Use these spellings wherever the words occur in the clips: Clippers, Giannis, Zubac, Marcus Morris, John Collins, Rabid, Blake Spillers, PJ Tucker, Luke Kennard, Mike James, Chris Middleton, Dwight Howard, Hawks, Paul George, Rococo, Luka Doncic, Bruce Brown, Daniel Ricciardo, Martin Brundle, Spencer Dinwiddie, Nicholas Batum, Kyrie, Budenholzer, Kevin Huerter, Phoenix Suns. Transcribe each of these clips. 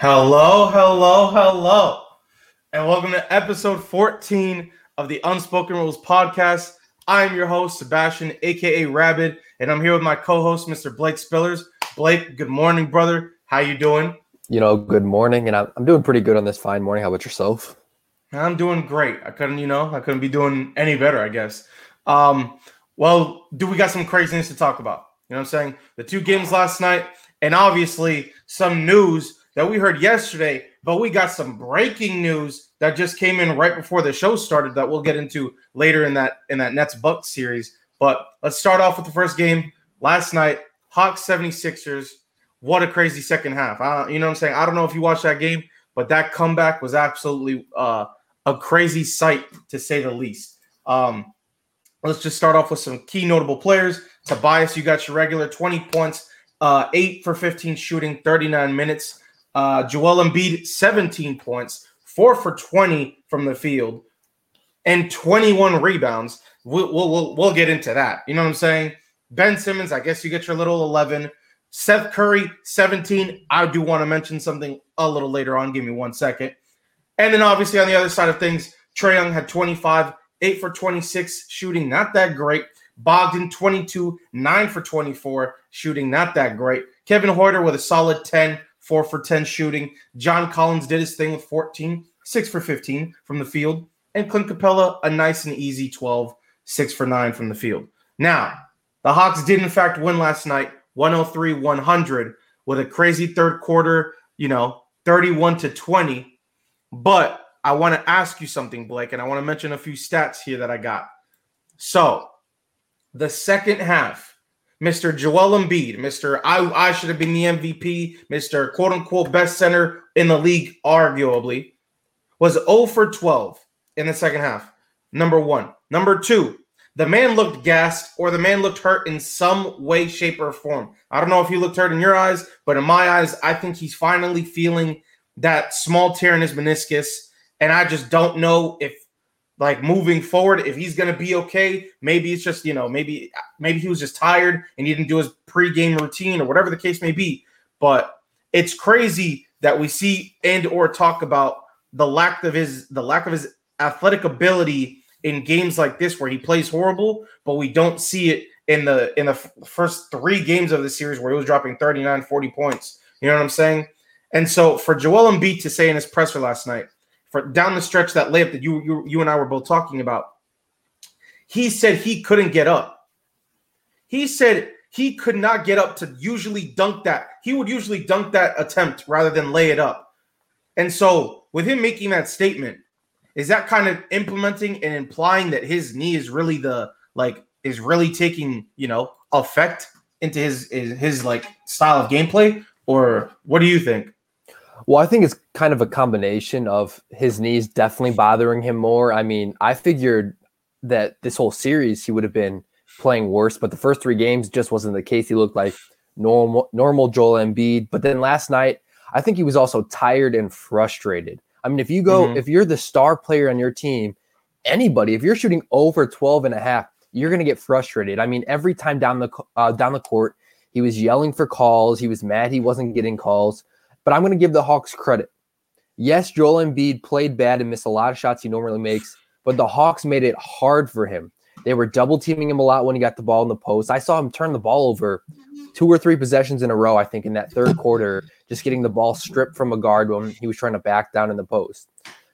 Hello, and welcome to episode 14 of the Unspoken Rules podcast. I'm your host, Sebastian, a.k.a. Rabid, and I'm here with my co-host, Mr. Blake Spillers. Blake, good morning, brother. How you doing? Good morning, and I'm doing pretty good on this fine morning. How about yourself? I'm doing great. I couldn't be doing any better, I guess. We got some craziness to talk about. You know what I'm saying? The two games last night, and obviously some news that we heard yesterday, but we got some breaking news that just came in right before the show started that we'll get into later in that Nets-Bucks series. But let's start off with the first game last night, Hawks 76ers. What a crazy second half. I don't know if you watched that game, but that comeback was absolutely a crazy sight, to say the least. Let's just start off with some key notable players. Tobias, you got your regular 20 points, 8 for 15 shooting, 39 minutes. Joel Embiid, 17 points, 4 for 20 from the field, and 21 rebounds. We'll get into that. You know what I'm saying? Ben Simmons, I guess you get your little 11. Seth Curry, 17. I do want to mention something a little later on. Give me 1 second. And then obviously on the other side of things, Trae Young had 25, 8 for 26 shooting, not that great. Bogdan, 22, 9 for 24 shooting, not that great. Kevin Huerter with a solid 10. 4 for 10 shooting. John Collins did his thing with 14, 6 for 15 from the field. And Clint Capella, a nice and easy 12, 6 for 9 from the field. Now, the Hawks did, in fact, win last night, 103-100, with a crazy third quarter, 31-20. But I want to ask you something, Blake, and I want to mention a few stats here that I got. So, the second half, Mr. Joel Embiid, Mr. I should have been the MVP, Mr. quote-unquote best center in the league, arguably, was 0 for 12 in the second half, number one. Number two, the man looked gassed, or the man looked hurt in some way, shape, or form. I don't know if he looked hurt in your eyes, but in my eyes, I think he's finally feeling that small tear in his meniscus, and I just don't know if, moving forward, if he's going to be okay. Maybe it's just, maybe he was just tired and he didn't do his pregame routine or whatever the case may be. But it's crazy that we see and or talk about the lack of his athletic ability in games like this where he plays horrible, but we don't see it in the first three games of the series where he was dropping 39, 40 points. You know what I'm saying? And so for Joel Embiid to say in his presser last night, for down the stretch, that layup that you and I were both talking about, he said he couldn't get up. He said he could not get up to usually dunk that. He would usually dunk that attempt rather than lay it up. And so with him making that statement, is that kind of implementing and implying that his knee is really really taking, effect into his style of gameplay? Or what do you think? Well, I think it's kind of a combination of his knees definitely bothering him more. I mean, I figured that this whole series he would have been playing worse, but the first three games just wasn't the case. He looked like normal Joel Embiid. But then last night, I think he was also tired and frustrated. I mean, if you're the star player on your team, anybody, if you're shooting over 12 and a half, you're going to get frustrated. I mean, every time down the court, he was yelling for calls. He was mad he wasn't getting calls. But I'm going to give the Hawks credit. Yes, Joel Embiid played bad and missed a lot of shots he normally makes, but the Hawks made it hard for him. They were double-teaming him a lot when he got the ball in the post. I saw him turn the ball over 2 or 3 possessions in a row, I think, in that third quarter, just getting the ball stripped from a guard when he was trying to back down in the post.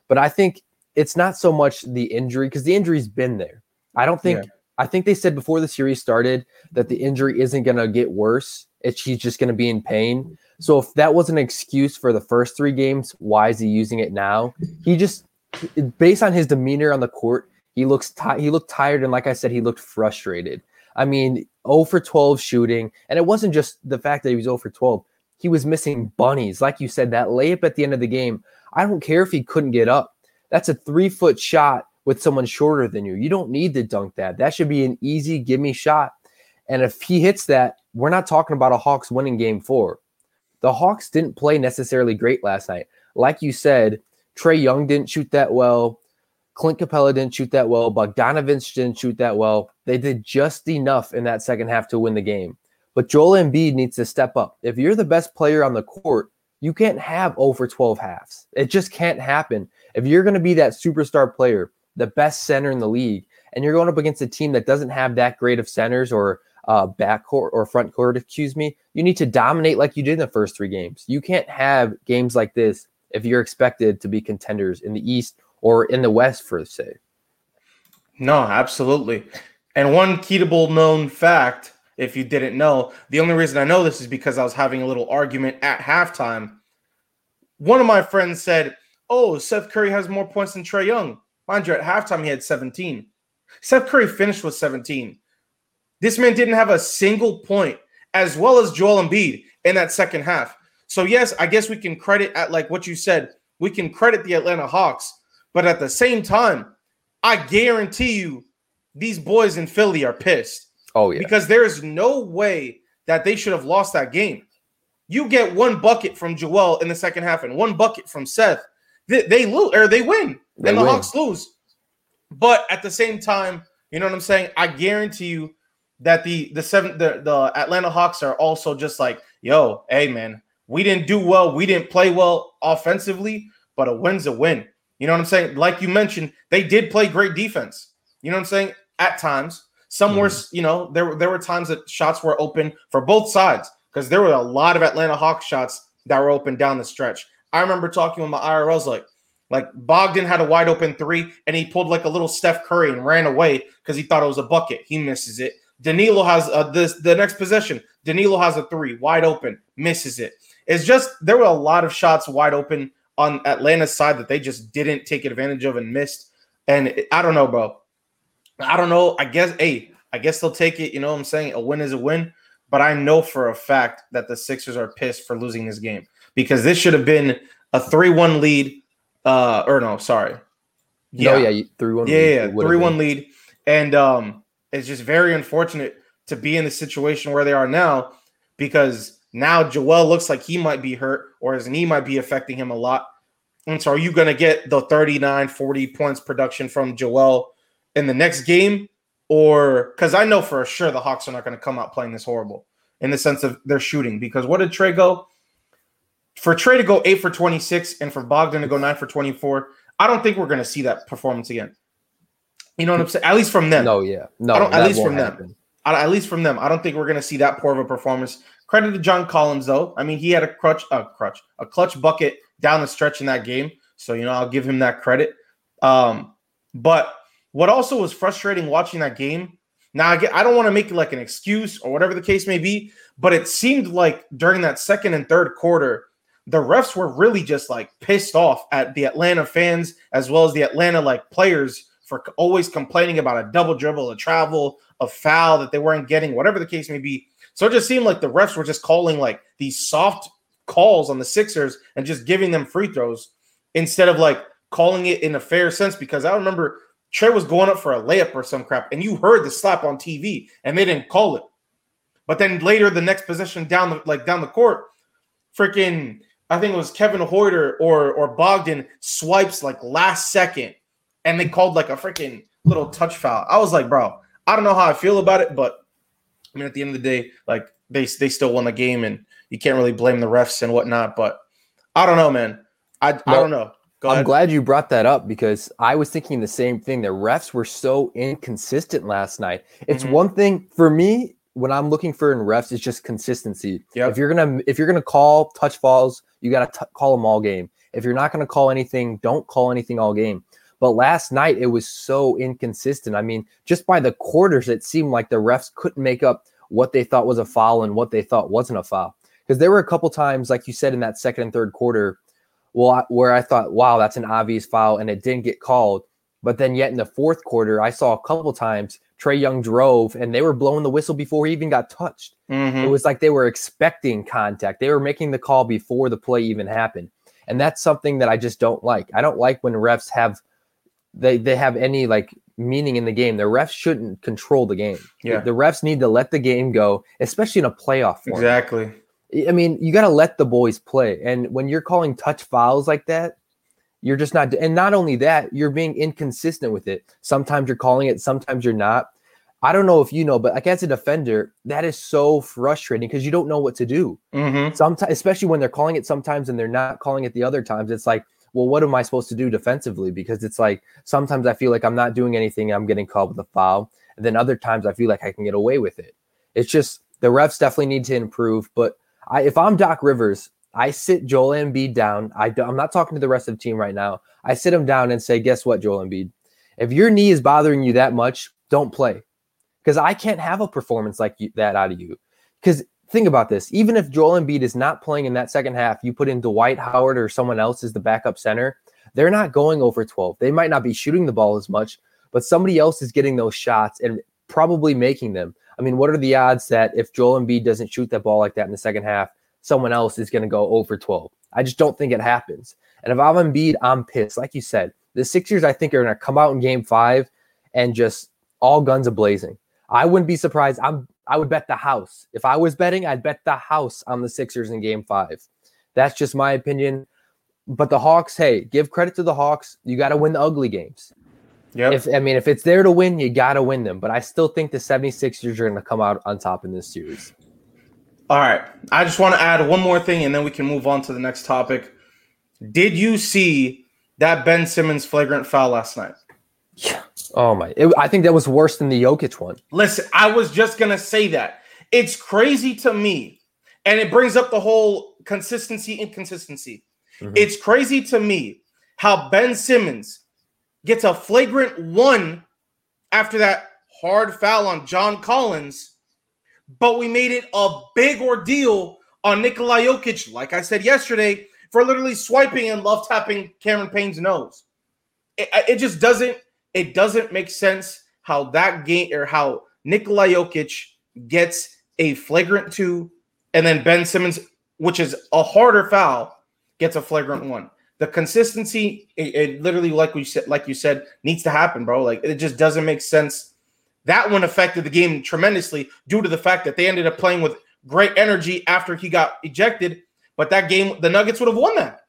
But I think it's not so much the injury, because the injury's been there. I think they said before the series started that the injury isn't going to get worse. He's just going to be in pain. So if that was an excuse for the first three games, why is he using it now? He just, based on his demeanor on the court, he looked tired, and like I said, he looked frustrated. I mean, 0 for 12 shooting, and it wasn't just the fact that he was 0 for 12. He was missing bunnies. Like you said, that layup at the end of the game, I don't care if he couldn't get up. That's a 3-foot shot with someone shorter than you. You don't need to dunk that. That should be an easy gimme shot. And if he hits that, we're not talking about a Hawks winning game 4. The Hawks didn't play necessarily great last night. Like you said, Trae Young didn't shoot that well. Clint Capella didn't shoot that well. Bogdan didn't shoot that well. They did just enough in that second half to win the game. But Joel Embiid needs to step up. If you're the best player on the court, You can't have 0 for 12 halves. It just can't happen. If you're going to be that superstar player, the best center in the league, and you're going up against a team that doesn't have that great of centers or backcourt or frontcourt, you need to dominate like you did in the first three games. You can't have games like this if you're expected to be contenders in the East or in the West, for say. No, absolutely. And one keatable known fact, if you didn't know, the only reason I know this is because I was having a little argument at halftime. One of my friends said, oh, Seth Curry has more points than Trae Young. Mind you, at halftime, he had 17. Seth Curry finished with 17. This man didn't have a single point, as well as Joel Embiid in that second half. So, yes, I guess we can credit, at like what you said, we can credit the Atlanta Hawks. But at the same time, I guarantee you these boys in Philly are pissed. Oh, yeah. Because there is no way that they should have lost that game. You get one bucket from Joel in the second half and one bucket from Seth. They lose, or they win, they and the win. Hawks lose. But at the same time, you know what I'm saying? I guarantee you that the Atlanta Hawks are also just like, yo, hey, man, we didn't do well. We didn't play well offensively, but a win's a win. You know what I'm saying? Like you mentioned, they did play great defense. You know what I'm saying? At times. Some were, you know, there were times that shots were open for both sides because there were a lot of Atlanta Hawks shots that were open down the stretch. I remember talking with my IRLs like Bogdan had a wide open three and he pulled like a little Steph Curry and ran away because he thought it was a bucket. He misses it. Danilo has the next possession. Danilo has a three wide open, misses it. It's just there were a lot of shots wide open on Atlanta's side that they just didn't take advantage of and missed. And I don't know, bro. I don't know. I guess they'll take it. You know what I'm saying? A win is a win. But I know for a fact that the Sixers are pissed for losing this game because this should have been a 3-1 lead. Yeah. Oh, yeah, 3-1. Yeah, 3-1 lead. And it's just very unfortunate to be in the situation where they are now because now Joel looks like he might be hurt or his knee might be affecting him a lot. And so are you going to get the 39, 40 points production from Joel in the next game? Or because I know for sure the Hawks are not going to come out playing this horrible in the sense of their shooting. Because what did Trae go? For Trae to go 8 for 26 and for Bogdan to go 9 for 24, I don't think we're going to see that performance again. You know what I'm saying? At least from them. No, yeah. No, at least from them. At least from them. I don't think we're going to see that poor of a performance. Credit to John Collins, though. I mean, he had a clutch bucket down the stretch in that game. So, you know, I'll give him that credit. But what also was frustrating watching that game, now I don't want to make it like an excuse or whatever the case may be, but it seemed like during that second and third quarter, the refs were really just like pissed off at the Atlanta fans as well as the Atlanta like players for always complaining about a double dribble, a travel, a foul that they weren't getting, whatever the case may be. So it just seemed like the refs were just calling like these soft calls on the Sixers and just giving them free throws instead of like calling it in a fair sense because I remember – Trae was going up for a layup or some crap, and you heard the slap on TV, and they didn't call it. But then later, the next possession down the court, freaking, I think it was Kevin Huerter or Bogdan swipes like last second, and they called like a freaking little touch foul. I was like, bro, I don't know how I feel about it, but I mean, at the end of the day, like they still won the game, and you can't really blame the refs and whatnot. But I don't know, man. I don't know. I'm glad you brought that up because I was thinking the same thing. The refs were so inconsistent last night. It's one thing for me when I'm looking for in refs is just consistency. Yep. If you're gonna call touch fouls, you gotta call them all game. If you're not gonna call anything, don't call anything all game. But last night it was so inconsistent. I mean, just by the quarters, it seemed like the refs couldn't make up what they thought was a foul and what they thought wasn't a foul. Because there were a couple times, like you said, in that second and third quarter. Well, where I thought, wow, that's an obvious foul, and it didn't get called. But then yet in the fourth quarter, I saw a couple times Trae Young drove, and they were blowing the whistle before he even got touched. It was like they were expecting contact. They were making the call before the play even happened. And that's something that I just don't like. I don't like when refs have they have any like meaning in the game. The refs shouldn't control the game. Yeah. The refs need to let the game go, especially in a playoff format. Exactly. I mean, you got to let the boys play. And when you're calling touch fouls like that, you're just not – and not only that, you're being inconsistent with it. Sometimes you're calling it, sometimes you're not. I don't know if you know, but like as a defender, that is so frustrating because you don't know what to do. Mm-hmm. Sometimes, especially when they're calling it sometimes and they're not calling it the other times, it's like, well, what am I supposed to do defensively? Because it's like sometimes I feel like I'm not doing anything. I'm getting called with a foul. And then other times I feel like I can get away with it. It's just the refs definitely need to improve. But if I'm Doc Rivers, I sit Joel Embiid down. I'm not talking to the rest of the team right now. I sit him down and say, guess what, Joel Embiid? If your knee is bothering you that much, don't play. Because I can't have a performance like that out of you. Because think about this. Even if Joel Embiid is not playing in that second half, you put in Dwight Howard or someone else as the backup center, they're not going over 12. They might not be shooting the ball as much, but somebody else is getting those shots and probably making them. I mean, what are the odds that if Joel Embiid doesn't shoot that ball like that in the second half, someone else is going to go over 12? I just don't think it happens. And if I'm Embiid, I'm pissed. Like you said, the Sixers, I think, are going to come out in Game 5 and just all guns a-blazing. I wouldn't be surprised. I would bet the house. If I was betting, I'd bet the house on the Sixers in Game 5. That's just my opinion. But the Hawks, hey, give credit to the Hawks. You got to win the ugly games. Yep. If it's there to win, you got to win them. But I still think the 76ers are going to come out on top in this series. All right. I just want to add one more thing, and then we can move on to the next topic. Did you see that Ben Simmons flagrant foul last night? Yeah. Oh, my. I think that was worse than the Jokic one. Listen, I was just going to say that. It's crazy to me, and it brings up the whole inconsistency. Mm-hmm. It's crazy to me how Ben Simmons gets a flagrant one after that hard foul on John Collins, but we made it a big ordeal on Nikola Jokic, like I said yesterday, for literally swiping and love tapping Cameron Payne's nose. It just doesn't. It doesn't make sense how that game or how Nikola Jokic gets a flagrant 2 and then Ben Simmons, which is a harder foul, gets a flagrant 1. The consistency, it literally, like you said, needs to happen, bro. Like, it just doesn't make sense. That one affected the game tremendously due to the fact that they ended up playing with great energy after he got ejected. But that game, the Nuggets would have won that.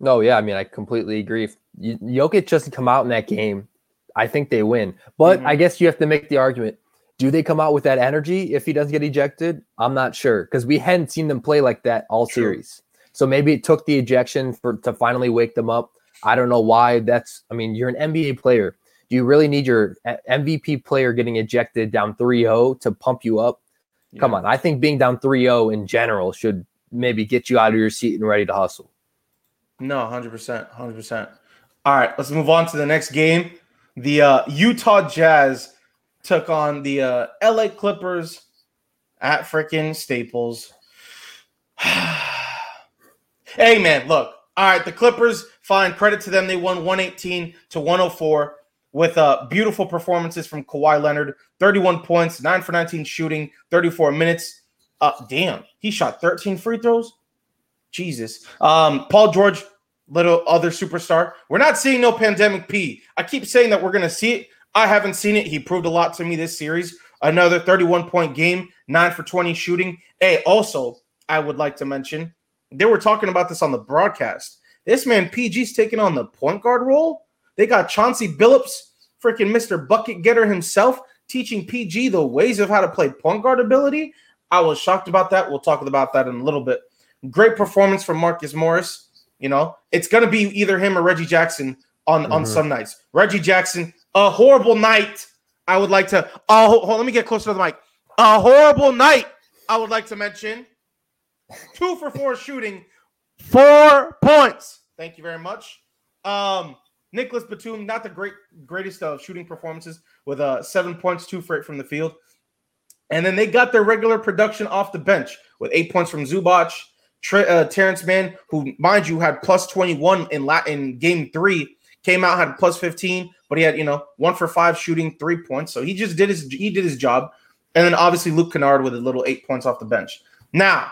No, yeah, I mean, I completely agree. If Jokic doesn't come out in that game, I think they win. But mm-hmm. I guess you have to make the argument. Do they come out with that energy if he does get ejected? I'm not sure because we hadn't seen them play like that all series. So maybe it took the ejection to finally wake them up. I don't know why. You're an NBA player. Do you really need your MVP player getting ejected down 3-0 to pump you up? Yeah. Come on. I think being down 3-0 in general should maybe get you out of your seat and ready to hustle. No, 100%. 100%. All right, let's move on to the next game. The Utah Jazz took on the LA Clippers at freaking Staples. Hey, man, look. All right, the Clippers, fine. Credit to them. They won 118-104 with beautiful performances from Kawhi Leonard. 31 points, 9 for 19 shooting, 34 minutes. Damn, he shot 13 free throws? Jesus. Paul George, little other superstar. We're not seeing no pandemic P. I keep saying that we're going to see it. I haven't seen it. He proved a lot to me this series. Another 31-point game, 9 for 20 shooting. Hey, also, I would like to mention, they were talking about this on the broadcast. This man, PG's taking on the point guard role. They got Chauncey Billups, freaking Mr. Bucket Getter himself, teaching PG the ways of how to play point guard ability. I was shocked about that. We'll talk about that in a little bit. Great performance from Marcus Morris. You know, it's going to be either him or Reggie Jackson on some nights. Reggie Jackson, a horrible night. I would like to – oh, hold on, let me get closer to the mic. A horrible night, I would like to mention. 2 for 4 shooting, 4 points. Thank you very much. Nicholas Batum, not the greatest of shooting performances with 7 points, 2 for 8 from the field. And then they got their regular production off the bench with 8 points from Zubac. Terrence Mann, who, mind you, had plus 21 in Game 3, came out, had plus 15, but he had, 1 for 5 shooting, 3 points. So he just did his job. And then obviously Luke Kennard with a little 8 points off the bench. Now,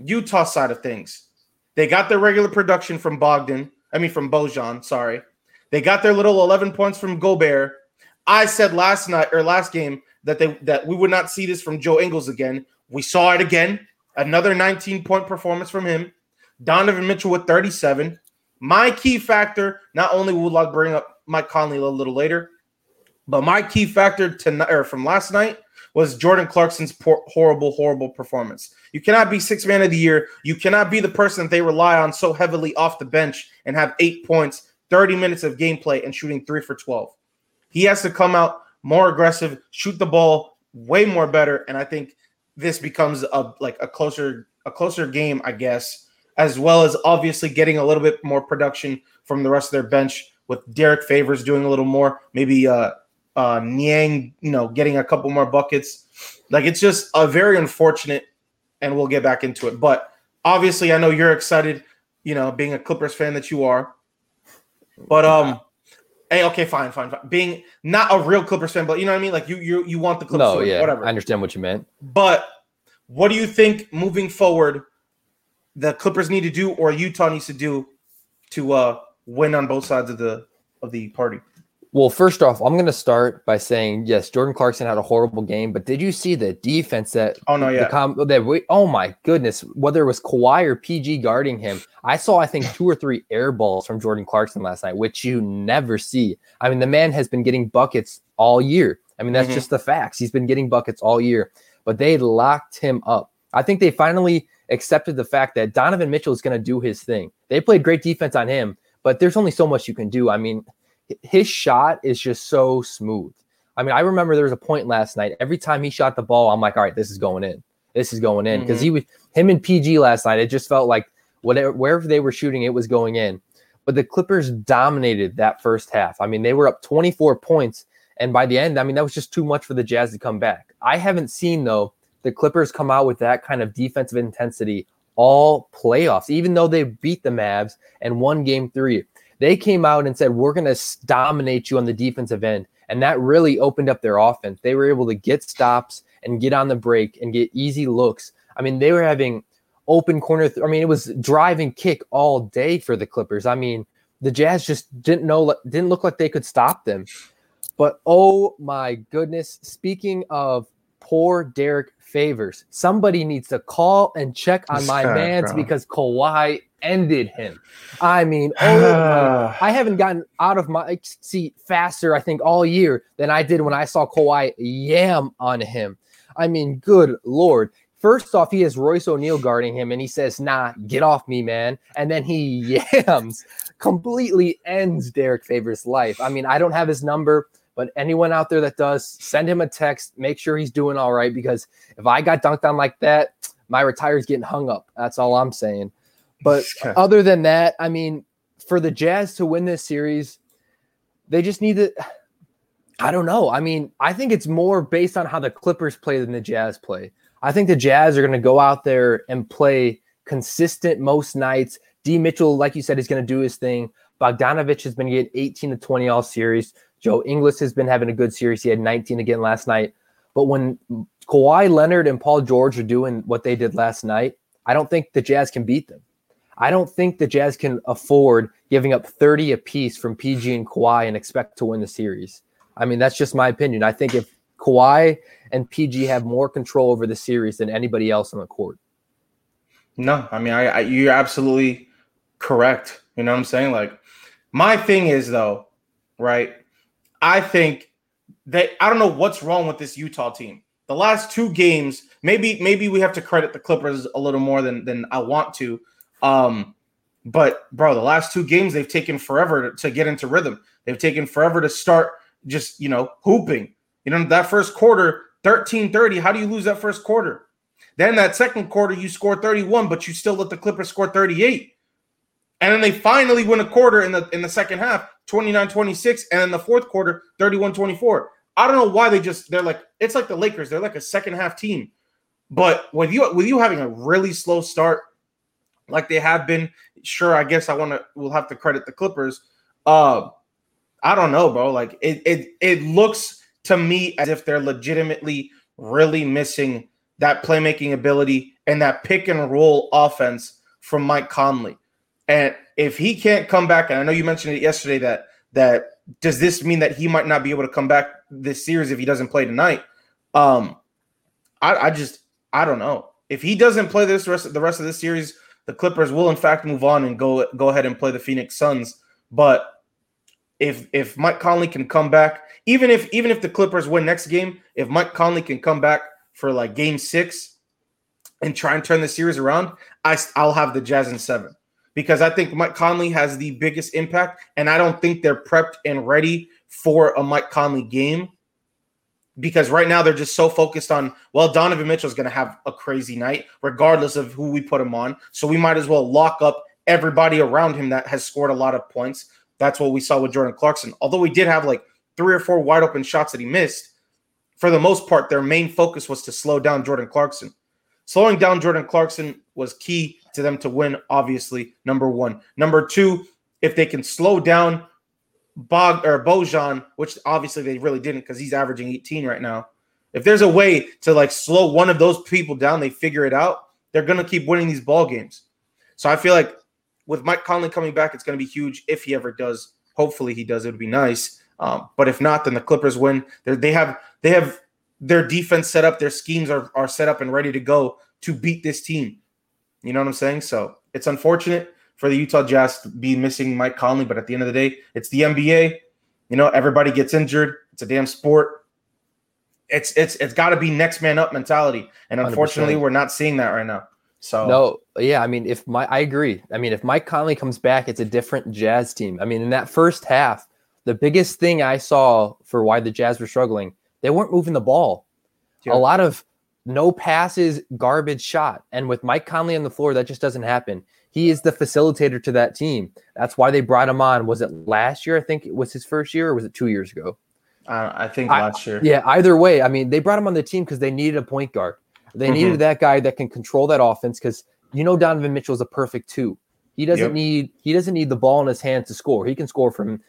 Utah side of things. They got their regular production from Bojan, sorry. They got their little 11 points from Gobert. I said last game that we would not see this from Joe Ingles again. We saw it again. Another 19-point performance from him. Donovan Mitchell with 37. My key factor, not only will I bring up Mike Conley a little later, But my key factor tonight, or from last night, was Jordan Clarkson's horrible performance. You cannot be sixth man of the year. You cannot be the person that they rely on so heavily off the bench and have 8 points, 30 minutes of gameplay, and shooting 3 for 12. He has to come out more aggressive, shoot the ball way more better, and I think this becomes a closer game, I guess, as well as obviously getting a little bit more production from the rest of their bench with Derek Favors doing a little more, maybe Niang, getting a couple more buckets. Like, it's just a very unfortunate, and we'll get back into it. But obviously, I know you're excited, being a Clippers fan that you are. But hey, okay, fine. Being not a real Clippers fan, but you know what I mean. Like you want the Clippers. No, yeah, whatever. I understand what you meant. But what do you think moving forward the Clippers need to do, or Utah needs to do, to win on both sides of the party? Well, first off, I'm going to start by saying, yes, Jordan Clarkson had a horrible game, but did you see the defense that – oh, my goodness. Whether it was Kawhi or PG guarding him, I think 2 or 3 air balls from Jordan Clarkson last night, which you never see. I mean, the man has been getting buckets all year. I mean, that's just the facts. He's been getting buckets all year, but they locked him up. I think they finally accepted the fact that Donovan Mitchell is going to do his thing. They played great defense on him, but there's only so much you can do. I mean – his shot is just so smooth. I mean, I remember there was a point last night. Every time he shot the ball, I'm like, all right, this is going in. This is going in. Because he was him and PG last night, it just felt like whatever wherever they were shooting, it was going in. But the Clippers dominated that first half. I mean, they were up 24 points. And by the end, I mean, that was just too much for the Jazz to come back. I haven't seen, though, the Clippers come out with that kind of defensive intensity all playoffs, even though they beat the Mavs and won Game 3. They came out and said, we're going to dominate you on the defensive end. And that really opened up their offense. They were able to get stops and get on the break and get easy looks. I mean, they were having open corner. It was drive and kick all day for the Clippers. I mean, the Jazz just didn't look like they could stop them. But, oh, my goodness, speaking of poor Derek Favors, somebody needs to call and check on my man's because Kawhi ended him. I mean, I haven't gotten out of my seat faster, I think, all year than I did when I saw Kawhi yam on him. I mean, good Lord. First off, he has Royce O'Neal guarding him, and he says, nah, get off me, man. And then he yams, completely ends Derek Favors' life. I mean, I don't have his number, but anyone out there that does, send him a text, make sure he's doing all right, because if I got dunked on like that, my retire's getting hung up. That's all I'm saying. But other than that, I mean, for the Jazz to win this series, they just need to – I don't know. I mean, I think it's more based on how the Clippers play than the Jazz play. I think the Jazz are going to go out there and play consistent most nights. D. Mitchell, like you said, is going to do his thing. Bogdanovich has been getting 18 to 20 all series. Joe Ingles has been having a good series. He had 19 again last night. But when Kawhi Leonard and Paul George are doing what they did last night, I don't think the Jazz can beat them. I don't think the Jazz can afford giving up 30 apiece from PG and Kawhi and expect to win the series. I mean, that's just my opinion. I think if Kawhi and PG have more control over the series than anybody else on the court. No, I mean, I you're absolutely correct. You know what I'm saying? Like, my thing is, though, right, I think that I don't know what's wrong with this Utah team. The last 2 games, maybe we have to credit the Clippers a little more than I want to. But bro, the last 2 games, they've taken forever to get into rhythm. They've taken forever to start just, hooping, that first quarter, 13-30. How do you lose that first quarter? Then that second quarter, you score 31, but you still let the Clippers score 38. And then they finally win a quarter in the second half, 29-26. And then the fourth quarter, 31-24. I don't know why they're like, it's like the Lakers. They're like a second half team, but with you having a really slow start, like they have been, sure, I guess we'll have to credit the Clippers. I don't know, bro. Like it looks to me as if they're legitimately really missing that playmaking ability and that pick and roll offense from Mike Conley. And if he can't come back, and I know you mentioned it yesterday, that does this mean that he might not be able to come back this series if he doesn't play tonight? I don't know. If he doesn't play the rest of this series, the Clippers will, in fact, move on and go ahead and play the Phoenix Suns. But If Mike Conley can come back, even if the Clippers win next game, if Mike Conley can come back for like Game 6 and try and turn the series around, I'll have the Jazz in 7 because I think Mike Conley has the biggest impact, and I don't think they're prepped and ready for a Mike Conley game because right now they're just so focused on, well, Donovan Mitchell is going to have a crazy night regardless of who we put him on, so we might as well lock up everybody around him that has scored a lot of points. That's what we saw with Jordan Clarkson. Although he did have like 3 or 4 wide open shots that he missed, for the most part, their main focus was to slow down Jordan Clarkson. Slowing down Jordan Clarkson was key to them to win, obviously, number one. Number two, if they can slow down Bojan, which obviously they really didn't because he's averaging 18 right now. If there's a way to like slow one of those people down, they figure it out, they're going to keep winning these ball games. So I feel like with Mike Conley coming back, it's going to be huge if he ever does. Hopefully he does. It would be nice. But if not, then the Clippers win. They have their defense set up. Their schemes are set up and ready to go to beat this team. You know what I'm saying? So it's unfortunate for the Utah Jazz to be missing Mike Conley. But at the end of the day, it's the NBA. You know, everybody gets injured. It's a damn sport. It's got to be next man up mentality. And unfortunately, 100%. We're not seeing that right now. So no, yeah, I mean, I agree. I mean, if Mike Conley comes back, it's a different Jazz team. I mean, in that first half, the biggest thing I saw for why the Jazz were struggling, they weren't moving the ball. Yeah. A lot of no passes, garbage shot. And with Mike Conley on the floor, that just doesn't happen. He is the facilitator to that team. That's why they brought him on. Was it last year? I think it was his first year, or was it 2 years ago? I think last year. Yeah, either way. I mean, they brought him on the team because they needed a point guard. They needed that guy that can control that offense because you know Donovan Mitchell is a perfect 2. He doesn't need the ball in his hands to score. He can score from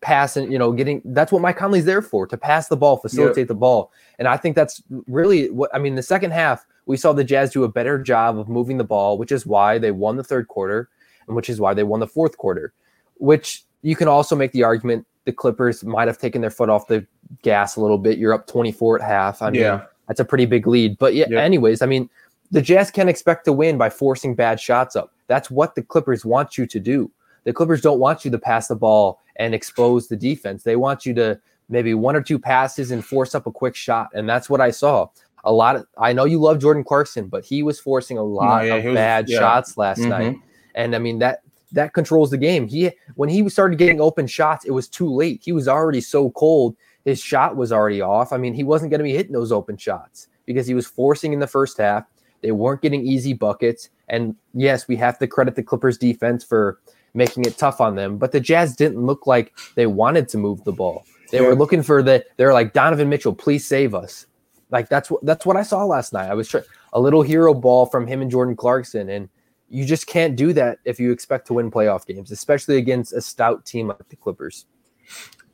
passing, you know, getting. That's what Mike Conley's there for, to pass the ball, facilitate the ball. And I think that's really what I mean. The second half, we saw the Jazz do a better job of moving the ball, which is why they won the third quarter, and which is why they won the fourth quarter. Which you can also make the argument the Clippers might have taken their foot off the gas a little bit. You're up 24 at half. I mean. Yeah. That's a pretty big lead. But, yeah, anyways, I mean, the Jazz can't expect to win by forcing bad shots up. That's what the Clippers want you to do. The Clippers don't want you to pass the ball and expose the defense. They want you to maybe 1 or 2 passes and force up a quick shot, and that's what I saw. I know you love Jordan Clarkson, but he was forcing a lot of bad shots last night. And, I mean, that controls the game. When he started getting open shots, it was too late. He was already so cold. His shot was already off. I mean, he wasn't going to be hitting those open shots because he was forcing in the first half. They weren't getting easy buckets. And, yes, we have to credit the Clippers' defense for making it tough on them. But the Jazz didn't look like they wanted to move the ball. They were looking for they were like, Donovan Mitchell, please save us. Like, that's what I saw last night. I was a little hero ball from him and Jordan Clarkson. And you just can't do that if you expect to win playoff games, especially against a stout team like the Clippers.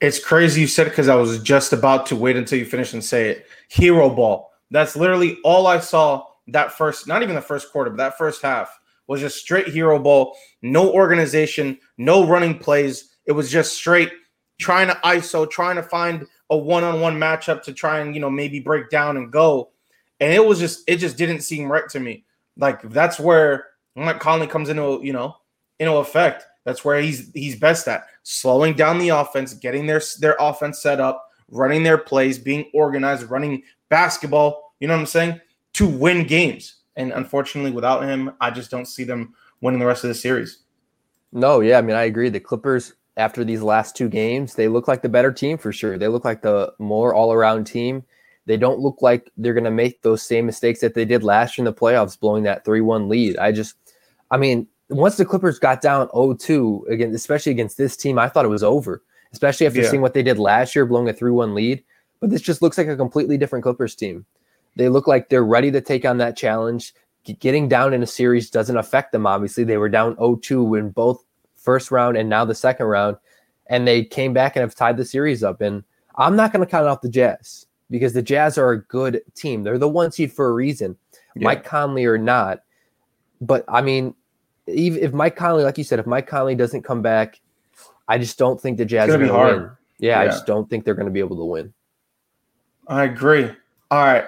It's crazy you said it because I was just about to wait until you finish and say it. Hero ball. That's literally all I saw that first, not even the first quarter, but that first half was just straight hero ball. No organization, no running plays. It was just straight trying to ISO, trying to find a one-on-one matchup to try and, you know, maybe break down and go. And it just didn't seem right to me. Like that's where Mike Conley comes into effect. That's where he's best at, slowing down the offense, getting their offense set up, running their plays, being organized, running basketball, you know what I'm saying, to win games. And unfortunately, without him, I just don't see them winning the rest of the series. No, yeah, I mean, I agree. The Clippers, after these last 2 games, they look like the better team for sure. They look like the more all-around team. They don't look like they're going to make those same mistakes that they did last year in the playoffs, blowing that 3-1 lead. Once the Clippers got down 0-2, again, especially against this team, I thought it was over, especially after seeing what they did last year, blowing a 3-1 lead. But this just looks like a completely different Clippers team. They look like they're ready to take on that challenge. Getting down in a series doesn't affect them, obviously. They were down 0-2 in both first round and now the second round, and they came back and have tied the series up. And I'm not going to count out the Jazz because the Jazz are a good team. They're the 1 seed for a reason, Mike Conley or not. But, I mean, even if Mike Conley, like you said, if Mike Conley doesn't come back, I just don't think the Jazz are going to win. Yeah, I just don't think they're going to be able to win. I agree. All right.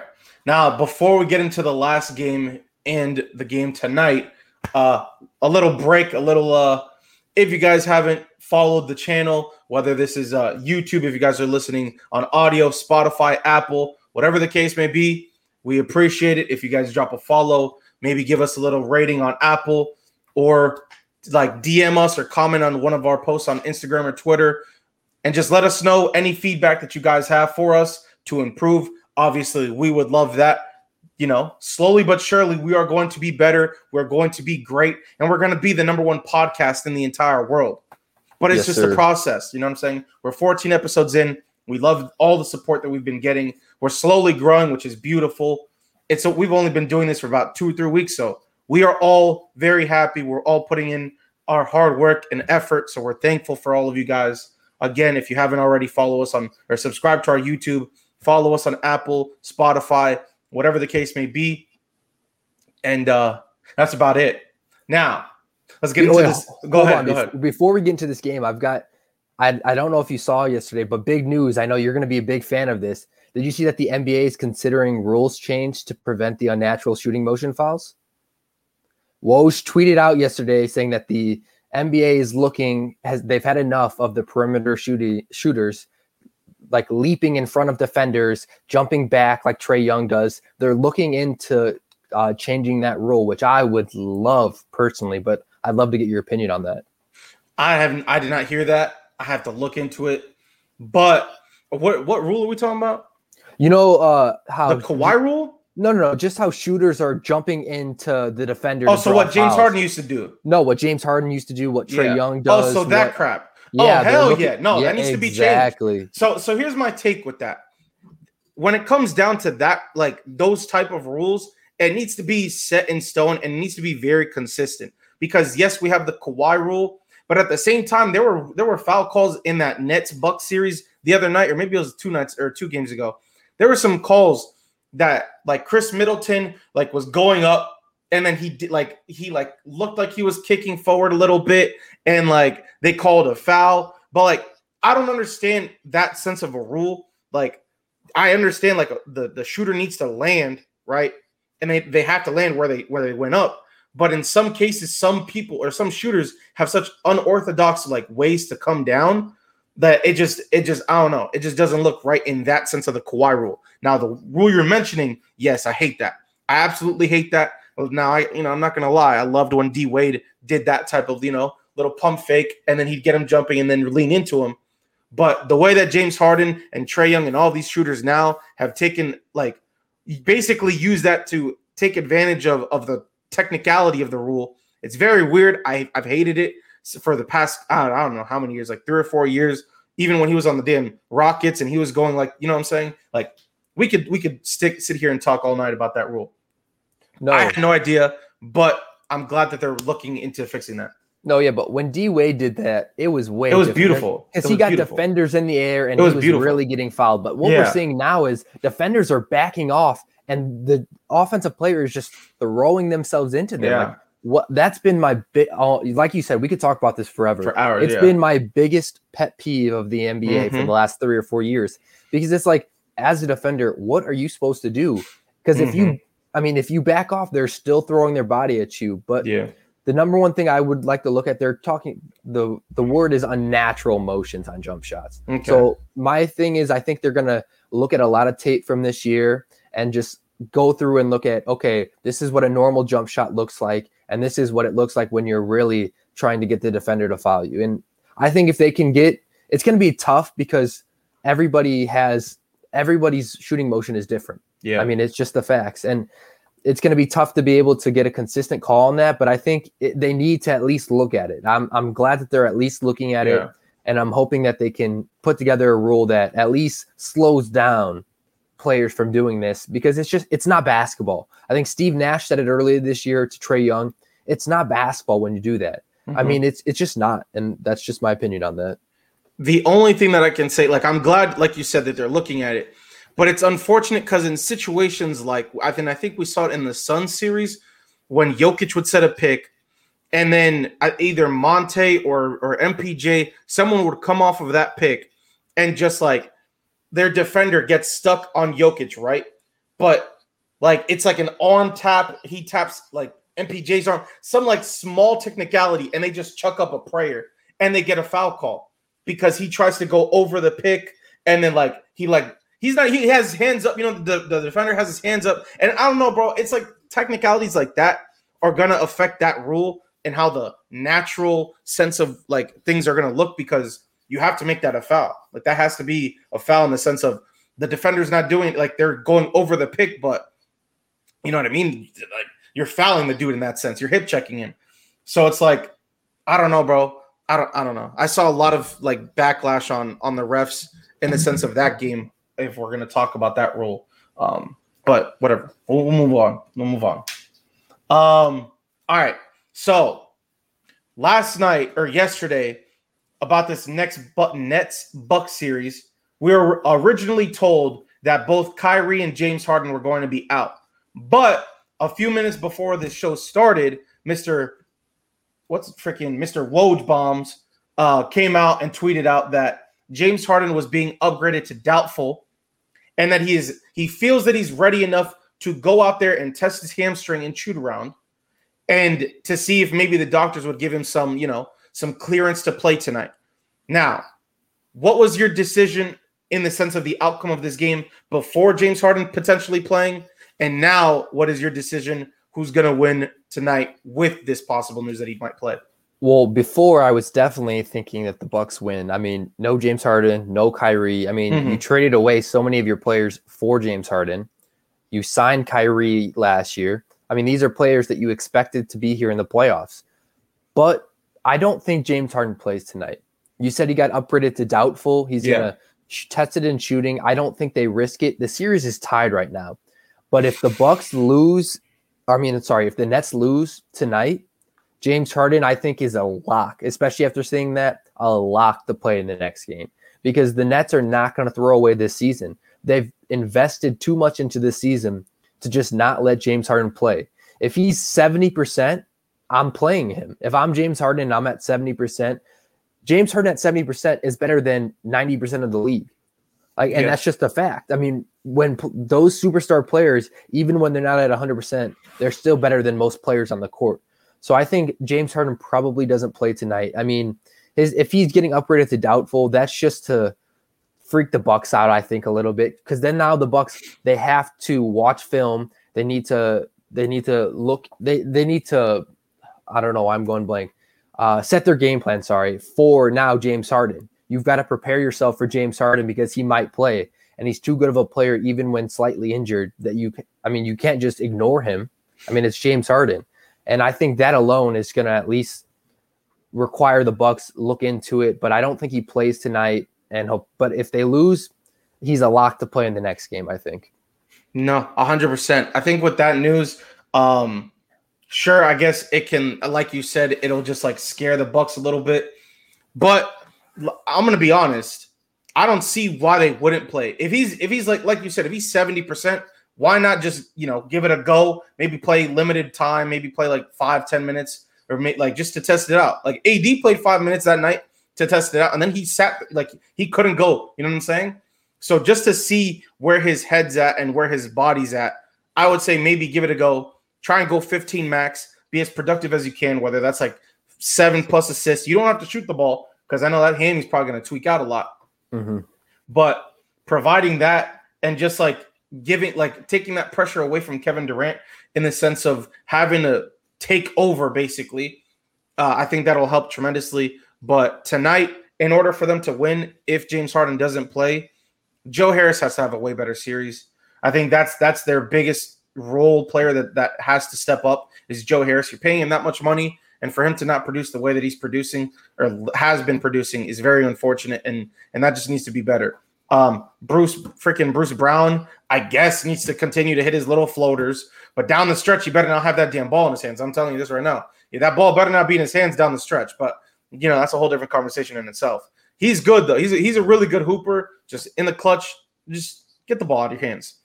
Now, before we get into the last game and the game tonight, a little break, a little If you guys haven't followed the channel, whether this is YouTube, if you guys are listening on audio, Spotify, Apple, whatever the case may be, we appreciate it. If you guys drop a follow, maybe give us a little rating on Apple, or like DM us or comment on one of our posts on Instagram or Twitter, and just let us know any feedback that you guys have for us to improve. Obviously, we would love that. You know, slowly but surely, we are going to be better. We're going to be great, and we're going to be the number one podcast in the entire world. But it's just a process. You know what I'm saying? We're 14 episodes in. We love all the support that we've been getting. We're slowly growing, which is beautiful. We've only been doing this for about 2 or 3 weeks, so we are all very happy. We're all putting in our hard work and effort, so we're thankful for all of you guys. Again, if you haven't already, follow us on or subscribe to our YouTube. Follow us on Apple, Spotify, whatever the case may be. And that's about it. Now, let's get into this. Go ahead. Before we get into this game, I don't know if you saw yesterday, but big news. I know you're going to be a big fan of this. Did you see that the NBA is considering rules change to prevent the unnatural shooting motion fouls? Woj tweeted out yesterday saying that the NBA is they've had enough of the perimeter shooters like leaping in front of defenders, jumping back like Trae Young does. They're looking into changing that rule, which I would love personally, but I'd love to get your opinion on that. I did not hear that. I have to look into it. But what rule are we talking about? You know how the Kawhi rule? No. Just how shooters are jumping into the defender. Oh, so what James Harden used to do? No, what James Harden used to do, what Trae Young does. Oh, so that crap. Yeah, oh, hell looking, yeah. No, yeah, that needs to be changed. Exactly. So here's my take with that. When it comes down to that, like those type of rules, it needs to be set in stone and it needs to be very consistent. Because yes, we have the Kawhi rule, but at the same time, there were foul calls in that Nets-Bucks series the other night, or maybe it was 2 games ago. There were some calls that like Chris Middleton like was going up, and then he looked like he was kicking forward a little bit, and like they called a foul. But like I don't understand that sense of a rule. Like I understand like the shooter needs to land, right? And they have to land where they went up. But in some cases, some people or some shooters have such unorthodox like ways to come down that it just I don't know. It just doesn't look right in that sense of the Kawhi rule. Now the rule you're mentioning, yes, I hate that. I absolutely hate that. Now, I'm not going to lie. I loved when D Wade did that type of, little pump fake, and then he'd get him jumping and then lean into him. But the way that James Harden and Trae Young and all these shooters now have taken, like, basically use that to take advantage of the technicality of the rule, it's very weird. I've hated it for the past, I don't know how many years, like 3 or 4 years, even when he was on the damn Rockets and he was going like, you know what I'm saying? Like, we could sit here and talk all night about that rule. No, I have no idea, but I'm glad that they're looking into fixing that. No, yeah, but when D Wade did that, it was beautiful because he got defenders in the air and he was really getting fouled. But what we're seeing now is defenders are backing off, and the offensive player is just throwing themselves into them. Yeah. Like, that's been my like you said, we could talk about this forever. For hours, it's been my biggest pet peeve of the NBA for the last 3 or 4 years, because it's like, as a defender, what are you supposed to do? Because if you back off, they're still throwing their body at you. But the number one thing I would like to look at, they're talking, the word is unnatural motions on jump shots. Okay. So my thing is, I think they're going to look at a lot of tape from this year and just go through and look at, okay, this is what a normal jump shot looks like, and this is what it looks like when you're really trying to get the defender to foul you. And I think if they can it's going to be tough because everybody's shooting motion is different. Yeah, I mean, it's just the facts, and it's going to be tough to be able to get a consistent call on that. But I think they need to at least look at it. I'm glad that they're at least looking at it, and I'm hoping that they can put together a rule that at least slows down players from doing this, because it's not basketball. I think Steve Nash said it earlier this year to Trae Young. It's not basketball when you do that. Mm-hmm. I mean, it's just not, and that's just my opinion on that. The only thing that I can say, like, I'm glad, like you said, that they're looking at it. But it's unfortunate because in situations like I think we saw it in the Suns series when Jokic would set a pick, and then either Monte or MPJ, someone would come off of that pick, and just like their defender gets stuck on Jokic, right? But like it's like an on tap, he taps like MPJ's arm, some like small technicality, and they just chuck up a prayer and they get a foul call because he tries to go over the pick and then he has hands up, the defender has his hands up. And I don't know, bro, it's like technicalities like that are going to affect that rule and how the natural sense of like things are going to look, because you have to make that a foul. Like that has to be a foul in the sense of the defender's not doing like they're going over the pick, but you know what I mean? Like you're fouling the dude in that sense. You're hip checking him. So it's like, I don't know, bro. I don't know. I saw a lot of like backlash on the refs in the sense of that game, if we're going to talk about that rule. But whatever. We'll move on. All right. So last night or yesterday about this next Nets-Bucks series, we were originally told that both Kyrie and James Harden were going to be out. But a few minutes before this show started, Mr. Woj Bombs came out and tweeted out that James Harden was being upgraded to doubtful and that he feels that he's ready enough to go out there and test his hamstring and shoot around and to see if maybe the doctors would give him some clearance to play tonight. Now, what was your decision in the sense of the outcome of this game before James Harden potentially playing? And now, what is your decision? Who's going to win tonight with this possible news that he might play? Well, before I was definitely thinking that the Bucks win. I mean, no James Harden, no Kyrie. I mean, You traded away so many of your players for James Harden. You signed Kyrie last year. I mean, these are players that you expected to be here in the playoffs. But I don't think James Harden plays tonight. You said he got upgraded to doubtful. He's going to test it in shooting. I don't think they risk it. The series is tied right now. But if the Bucks lose, if the Nets lose tonight, James Harden, I think, is a lock, especially after seeing that, a lock to play in the next game, because the Nets are not going to throw away this season. They've invested too much into this season to just not let James Harden play. If he's 70%, I'm playing him. If I'm James Harden and I'm at 70%, James Harden at 70% is better than 90% of the league. That's just a fact. I mean, when those superstar players, even when they're not at 100%, they're still better than most players on the court. So I think James Harden probably doesn't play tonight. I mean, if he's getting upgraded to doubtful, that's just to freak the Bucks out, I think, a little bit, because then now the Bucks, they have to watch film. They need to I don't know, I'm going blank. Set their game plan, for now James Harden. You've got to prepare yourself for James Harden because he might play, and he's too good of a player, even when slightly injured, that you can't just ignore him. I mean, it's James Harden, and I think that alone is going to at least require the Bucks look into it. But I don't think he plays tonight, but if they lose, he's a lock to play in the next game, I think. No, 100%. I think with that news, sure, I guess it can, like you said, it'll just like scare the Bucks a little bit, but I'm going to be honest. I don't see why they wouldn't play. If he's like you said, if he's 70%, why not just, give it a go, maybe play limited time, maybe play like 5-10 minutes or just to test it out. Like AD played 5 minutes that night to test it out. And then he sat, like he couldn't go, you know what I'm saying? So just to see where his head's at and where his body's at, I would say maybe give it a go, try and go 15 max, be as productive as you can, whether that's like 7+ assists. You don't have to shoot the ball, because I know that hamstring's probably going to tweak out a lot. Mm-hmm. But providing that and just like giving, like taking that pressure away from Kevin Durant in the sense of having to take over, basically, I think that'll help tremendously. But tonight, in order for them to win, if James Harden doesn't play, Joe Harris has to have a way better series. I think that's their biggest role player that has to step up is Joe Harris. You're paying him that much money, and for him to not produce the way that he's producing or has been producing is very unfortunate, and that just needs to be better. Bruce Brown, I guess, needs to continue to hit his little floaters, but down the stretch, he better not have that damn ball in his hands. I'm telling you this right now. Yeah, that ball better not be in his hands down the stretch, but, that's a whole different conversation in itself. He's good, though. He's a really good hooper, just in the clutch. Just get the ball out of your hands.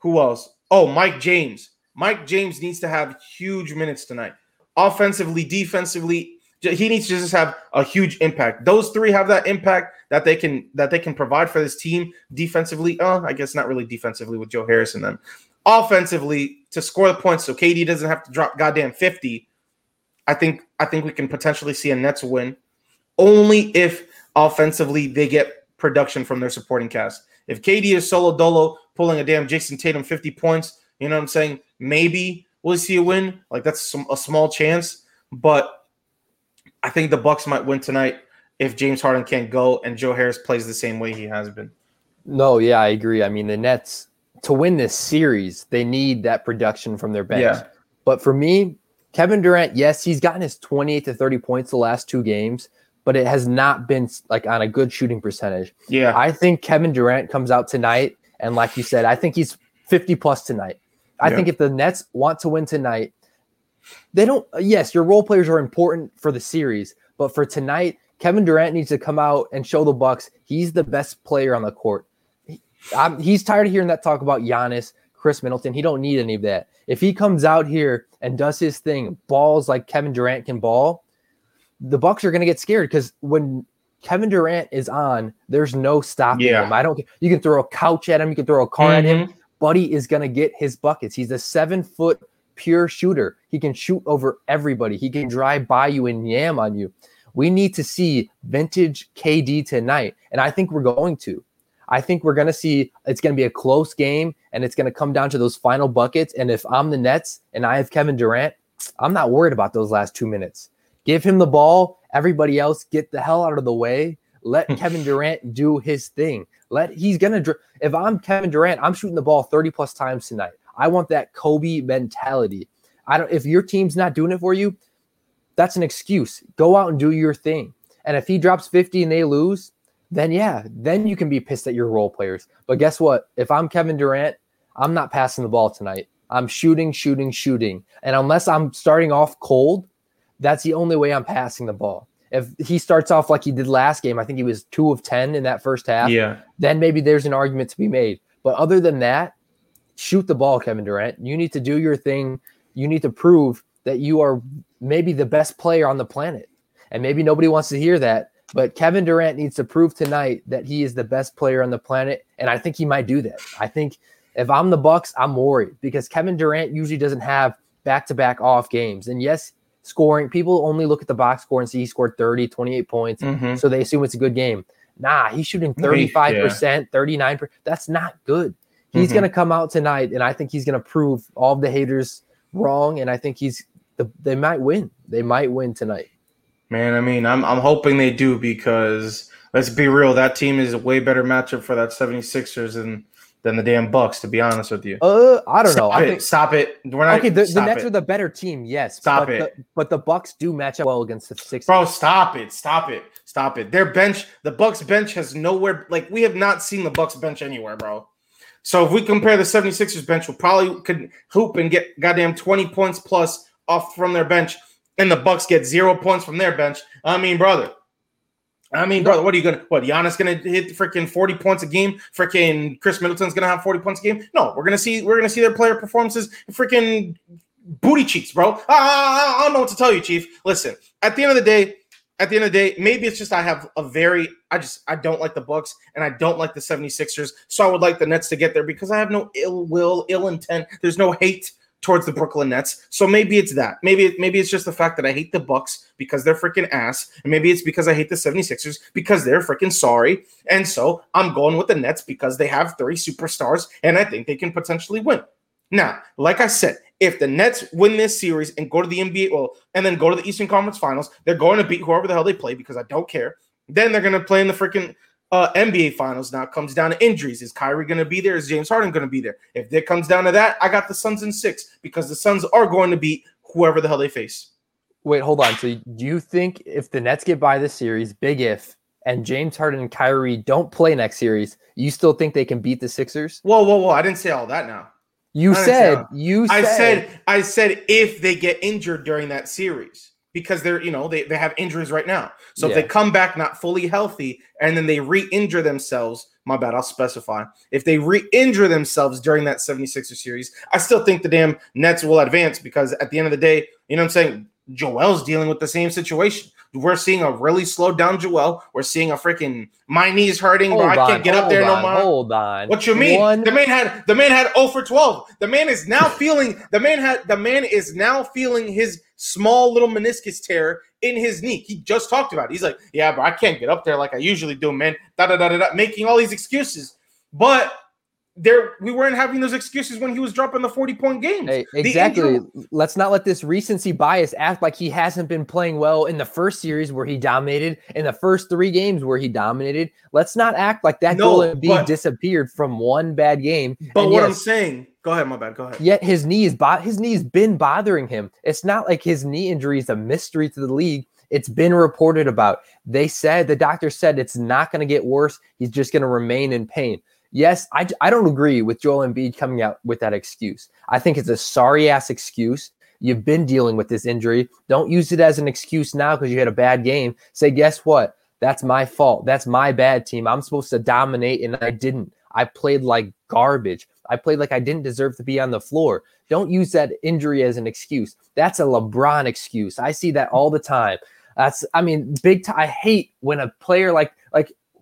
Who else? Oh, Mike James. Mike James needs to have huge minutes tonight. Offensively, defensively, he needs to just have a huge impact. Those three have that impact that they can provide for this team defensively. I guess not really defensively with Joe Harris and them. offensively to score the points so KD doesn't have to drop goddamn 50, I think we can potentially see a Nets win only if offensively they get production from their supporting cast. If KD is solo dolo pulling a damn Jason Tatum 50 points, you know what I'm saying? Maybe we'll see a win. Like that's a small chance, but I think the Bucks might win tonight if James Harden can't go and Joe Harris plays the same way he has been. No, yeah, I agree. I mean, the Nets, to win this series, they need that production from their bench. Yeah. But for me, Kevin Durant, yes, he's gotten his 28 to 30 points the last two games, but it has not been like on a good shooting percentage. Yeah. I think Kevin Durant comes out tonight, and like you said, I think he's 50-plus tonight. I think if the Nets want to win tonight, they don't – yes, your role players are important for the series, but for tonight, Kevin Durant needs to come out and show the Bucks he's the best player on the court. He's tired of hearing that talk about Giannis, Chris Middleton. He don't need any of that. If he comes out here and does his thing, balls like Kevin Durant can ball, the Bucks are going to get scared because when Kevin Durant is on, there's no stopping him. I don't. You can throw a couch at him. You can throw a car at him. Buddy is going to get his buckets. He's a 7-foot pure shooter. He can shoot over everybody. He can drive by you and yam on you. We need to see vintage KD tonight, and I think we're going to. I think we're going to see it's going to be a close game, and it's going to come down to those final buckets. And if I'm the Nets and I have Kevin Durant, I'm not worried about those last 2 minutes. Give him the ball. Everybody else, get the hell out of the way. Let Kevin Durant do his thing. If I'm Kevin Durant, I'm shooting the ball 30-plus times tonight. I want that Kobe mentality. If your team's not doing it for you, that's an excuse. Go out and do your thing. And if he drops 50 and they lose, then you can be pissed at your role players. But guess what? If I'm Kevin Durant, I'm not passing the ball tonight. I'm shooting. And unless I'm starting off cold, that's the only way I'm passing the ball. If he starts off like he did last game, I think he was 2 of 10 in that first half, then maybe there's an argument to be made. But other than that, shoot the ball, Kevin Durant. You need to do your thing. You need to prove that you are maybe the best player on the planet. And maybe nobody wants to hear that. But Kevin Durant needs to prove tonight that he is the best player on the planet, and I think he might do that. I think if I'm the Bucks, I'm worried because Kevin Durant usually doesn't have back-to-back off games. And yes, scoring, people only look at the box score and see he scored 30, 28 points, so they assume it's a good game. Nah, he's shooting 35%, 39%. That's not good. He's going to come out tonight, and I think he's going to prove all of the haters wrong, and I think they might win. They might win tonight. Man, I mean, I'm hoping they do because let's be real, that team is a way better matchup for that 76ers than the damn Bucks, to be honest with you. I don't know. Stop it. We're not okay. The Nets are the better team, yes. But the Bucks do match up well against the Sixers. Bro, stop it. The Bucks bench has nowhere. Like we have not seen the Bucks bench anywhere, bro. So if we compare the 76ers bench, we'll probably could hoop and get goddamn 20 points plus off from their bench. And the Bucks get 0 points from their bench. I mean, brother, what are you going to – what, Giannis going to hit freaking 40 points a game? Freaking Chris Middleton's going to have 40 points a game? No, we're going to see their player performances freaking booty cheeks, bro. I don't know what to tell you, Chief. Listen, at the end of the day, maybe it's just I don't like the Bucks and I don't like the 76ers, so I would like the Nets to get there because I have no ill will, ill intent. There's no hate towards the Brooklyn Nets. So maybe it's that. Maybe it's just the fact that I hate the Bucks because they're freaking ass. And maybe it's because I hate the 76ers because they're freaking sorry. And so I'm going with the Nets because they have 3 superstars and I think they can potentially win. Now, like I said, if the Nets win this series and go to the NBA, and then go to the Eastern Conference Finals, they're going to beat whoever the hell they play because I don't care. Then they're going to play in the freaking NBA Finals. Now it comes down to injuries. Is Kyrie going to be there? Is James Harden going to be there? If it comes down to that, I got the Suns in 6 because the Suns are going to beat whoever the hell they face. Wait, hold on. So do you think if the Nets get by this series, big if, and James Harden and Kyrie don't play next series, you still think they can beat the Sixers? Whoa. I didn't say all that now. I said if they get injured during that series. Because they have injuries right now. So if they come back not fully healthy and then they re-injure themselves, my bad, I'll specify. If they re-injure themselves during that 76er series, I still think the damn Nets will advance because at the end of the day, you know what I'm saying, Joel's dealing with the same situation. We're seeing a really slowed down Joel. We're seeing a freaking my knee's hurting, hold bro. I can't on, get up there on, no more. Hold on. What you mean? One. The man had 0 for 12. The man is now feeling his small little meniscus tear in his knee. He just talked about it. He's like, yeah, but I can't get up there like I usually do, man. Making all these excuses. But we weren't having those excuses when he was dropping the 40-point games. Hey, exactly. Let's not let this recency bias act like he hasn't been playing well in the first series where he dominated, in the first three games where he dominated. Let's not act like that Joel Embiid disappeared from one bad game. But and what I'm saying – go ahead, my bad. Go ahead. Yet his knee's been bothering him. It's not like his knee injury is a mystery to the league. It's been reported about. The doctor said it's not going to get worse. He's just going to remain in pain. Yes, I don't agree with Joel Embiid coming out with that excuse. I think it's a sorry-ass excuse. You've been dealing with this injury. Don't use it as an excuse now because you had a bad game. Say, guess what? That's my fault. That's my bad, team. I'm supposed to dominate, and I didn't. I played like garbage. I played like I didn't deserve to be on the floor. Don't use that injury as an excuse. That's a LeBron excuse. I see that all the time. I hate when a player like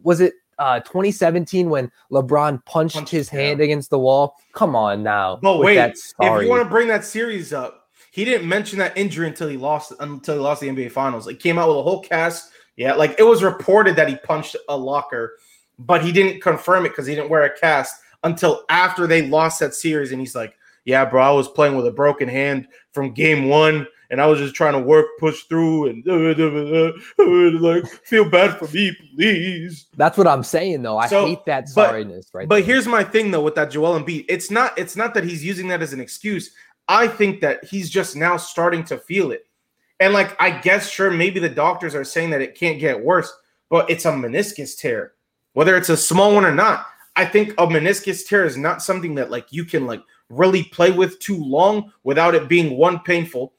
was it 2017 when LeBron punched his hand against the wall. Come on now. No, wait. If you want to bring that series up, he didn't mention that injury until he lost the NBA Finals. It came out with a whole cast. Yeah, like it was reported that he punched a locker, but he didn't confirm it because he didn't wear a cast until after they lost that series. And he's like, "Yeah, bro, I was playing with a broken hand from game one, and I was just trying to push through, and like feel bad for me, please." That's what I'm saying, though. I hate that sorriness, right? But here's my thing, though, with that Joel Embiid. It's not that he's using that as an excuse. I think that he's just now starting to feel it, and like I guess, sure, maybe the doctors are saying that it can't get worse, but it's a meniscus tear, whether it's a small one or not. I think a meniscus tear is not something that like you can like really play with too long without it being one painful.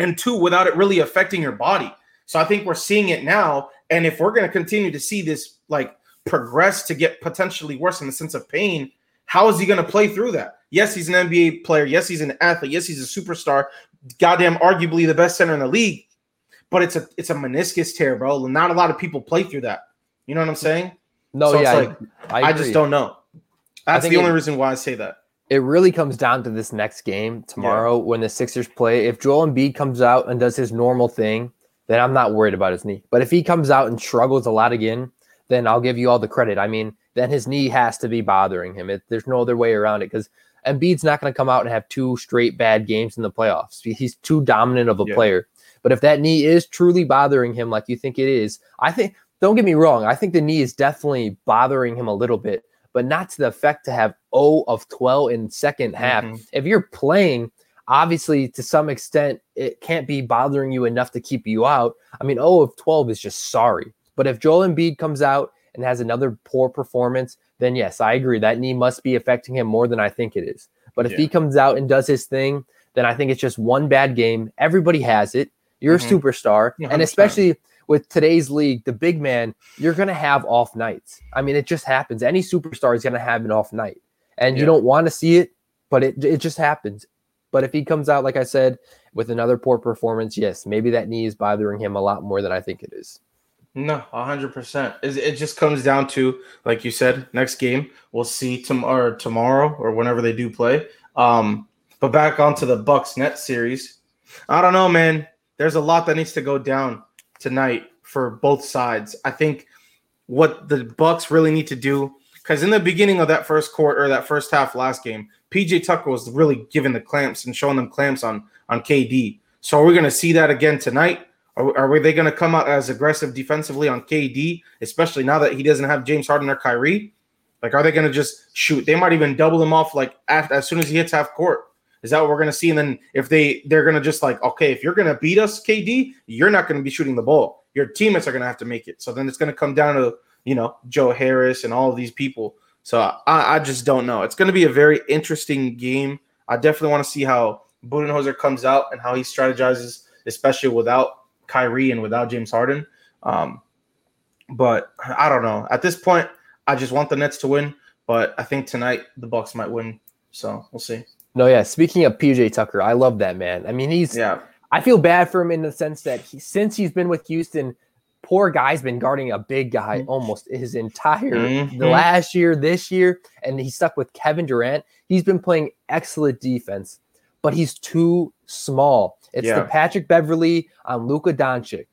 And two, without it really affecting your body. So I think we're seeing it now. And if we're going to continue to see this like progress to get potentially worse in the sense of pain, how is he going to play through that? Yes, he's an NBA player. Yes, he's an athlete. Yes, he's a superstar. Goddamn, arguably the best center in the league. But it's a meniscus tear, bro. Not a lot of people play through that. You know what I'm saying? No, so yeah. It's like, I just don't know. That's the only reason why I say that. It really comes down to this next game tomorrow when the Sixers play. If Joel Embiid comes out and does his normal thing, then I'm not worried about his knee. But if he comes out and struggles a lot again, then I'll give you all the credit. I mean, then his knee has to be bothering him. There's no other way around it because Embiid's not going to come out and have two straight bad games in the playoffs. He's too dominant of a player. But if that knee is truly bothering him like you think it is, don't get me wrong. I think the knee is definitely bothering him a little bit, but not to the effect to have 0 of 12 in second half. Mm-hmm. If you're playing, obviously, to some extent, it can't be bothering you enough to keep you out. I mean, 0 of 12 is just sorry. But if Joel Embiid comes out and has another poor performance, then yes, I agree. That knee must be affecting him more than I think it is. But if he comes out and does his thing, then I think it's just one bad game. Everybody has it. You're a superstar. Yeah, and especially with today's league, the big man, you're going to have off nights. I mean, it just happens. Any superstar is going to have an off night. And you don't want to see it, but it just happens. But if he comes out, like I said, with another poor performance, yes, maybe that knee is bothering him a lot more than I think it is. No, 100%. It just comes down to, like you said, next game. We'll see tomorrow or whenever they do play. But back onto the Bucks-Nets series. I don't know, man. There's a lot that needs to go down tonight for both sides. I think what the Bucks really need to do, because in the beginning of that first quarter or that first half last game, PJ Tucker was really giving the clamps and showing them clamps on KD. So are we going to see that again tonight? Are they going to come out as aggressive defensively on KD, especially now that he doesn't have James Harden or Kyrie? Like, are they going to just shoot? They might even double him off like as soon as he hits half court. Is that what we're going to see? And then if they're going to just like, okay, if you're going to beat us, KD, you're not going to be shooting the ball. Your teammates are going to have to make it. So then it's going to come down to, you know, Joe Harris and all of these people. So I just don't know. It's going to be a very interesting game. I definitely want to see how Budenholzer comes out and how he strategizes, especially without Kyrie and without James Harden. But I don't know. At this point, I just want the Nets to win. But I think tonight the Bucks might win. So we'll see. No, yeah. Speaking of PJ Tucker, I love that man. I mean, he's I feel bad for him in the sense that since he's been with Houston, poor guy's been guarding a big guy almost his entire last year, this year, and he's stuck with Kevin Durant. He's been playing excellent defense, but he's too small. It's the Patrick Beverley on Luka Doncic.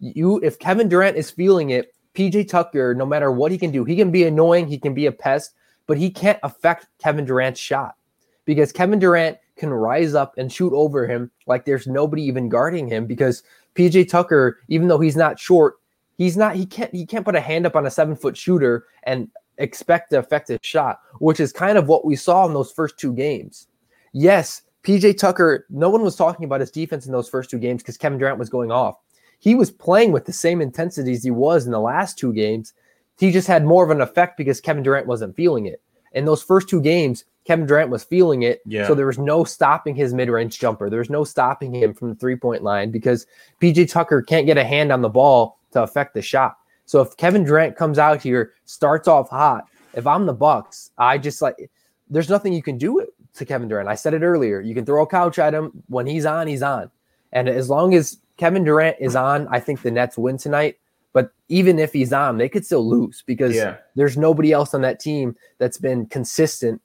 If Kevin Durant is feeling it, PJ Tucker, no matter what he can do, he can be annoying, he can be a pest, but he can't affect Kevin Durant's shot because Kevin Durant can rise up and shoot over him like there's nobody even guarding him because PJ Tucker, even though he's not short, he can't put a hand up on a 7-foot shooter and expect an effective shot, which is kind of what we saw in those first two games. Yes, PJ Tucker, no one was talking about his defense in those first two games because Kevin Durant was going off. He was playing with the same intensity as he was in the last two games. He just had more of an effect because Kevin Durant wasn't feeling it. In those first two games, Kevin Durant was feeling it, so there was no stopping his mid-range jumper. There was no stopping him from the three-point line because PJ Tucker can't get a hand on the ball to affect the shot. So if Kevin Durant comes out here, starts off hot, if I'm the Bucks, I just like there's nothing you can do to Kevin Durant. I said it earlier. You can throw a couch at him. When he's on, he's on. And as long as Kevin Durant is on, I think the Nets win tonight. But even if he's on, they could still lose because there's nobody else on that team that's been consistent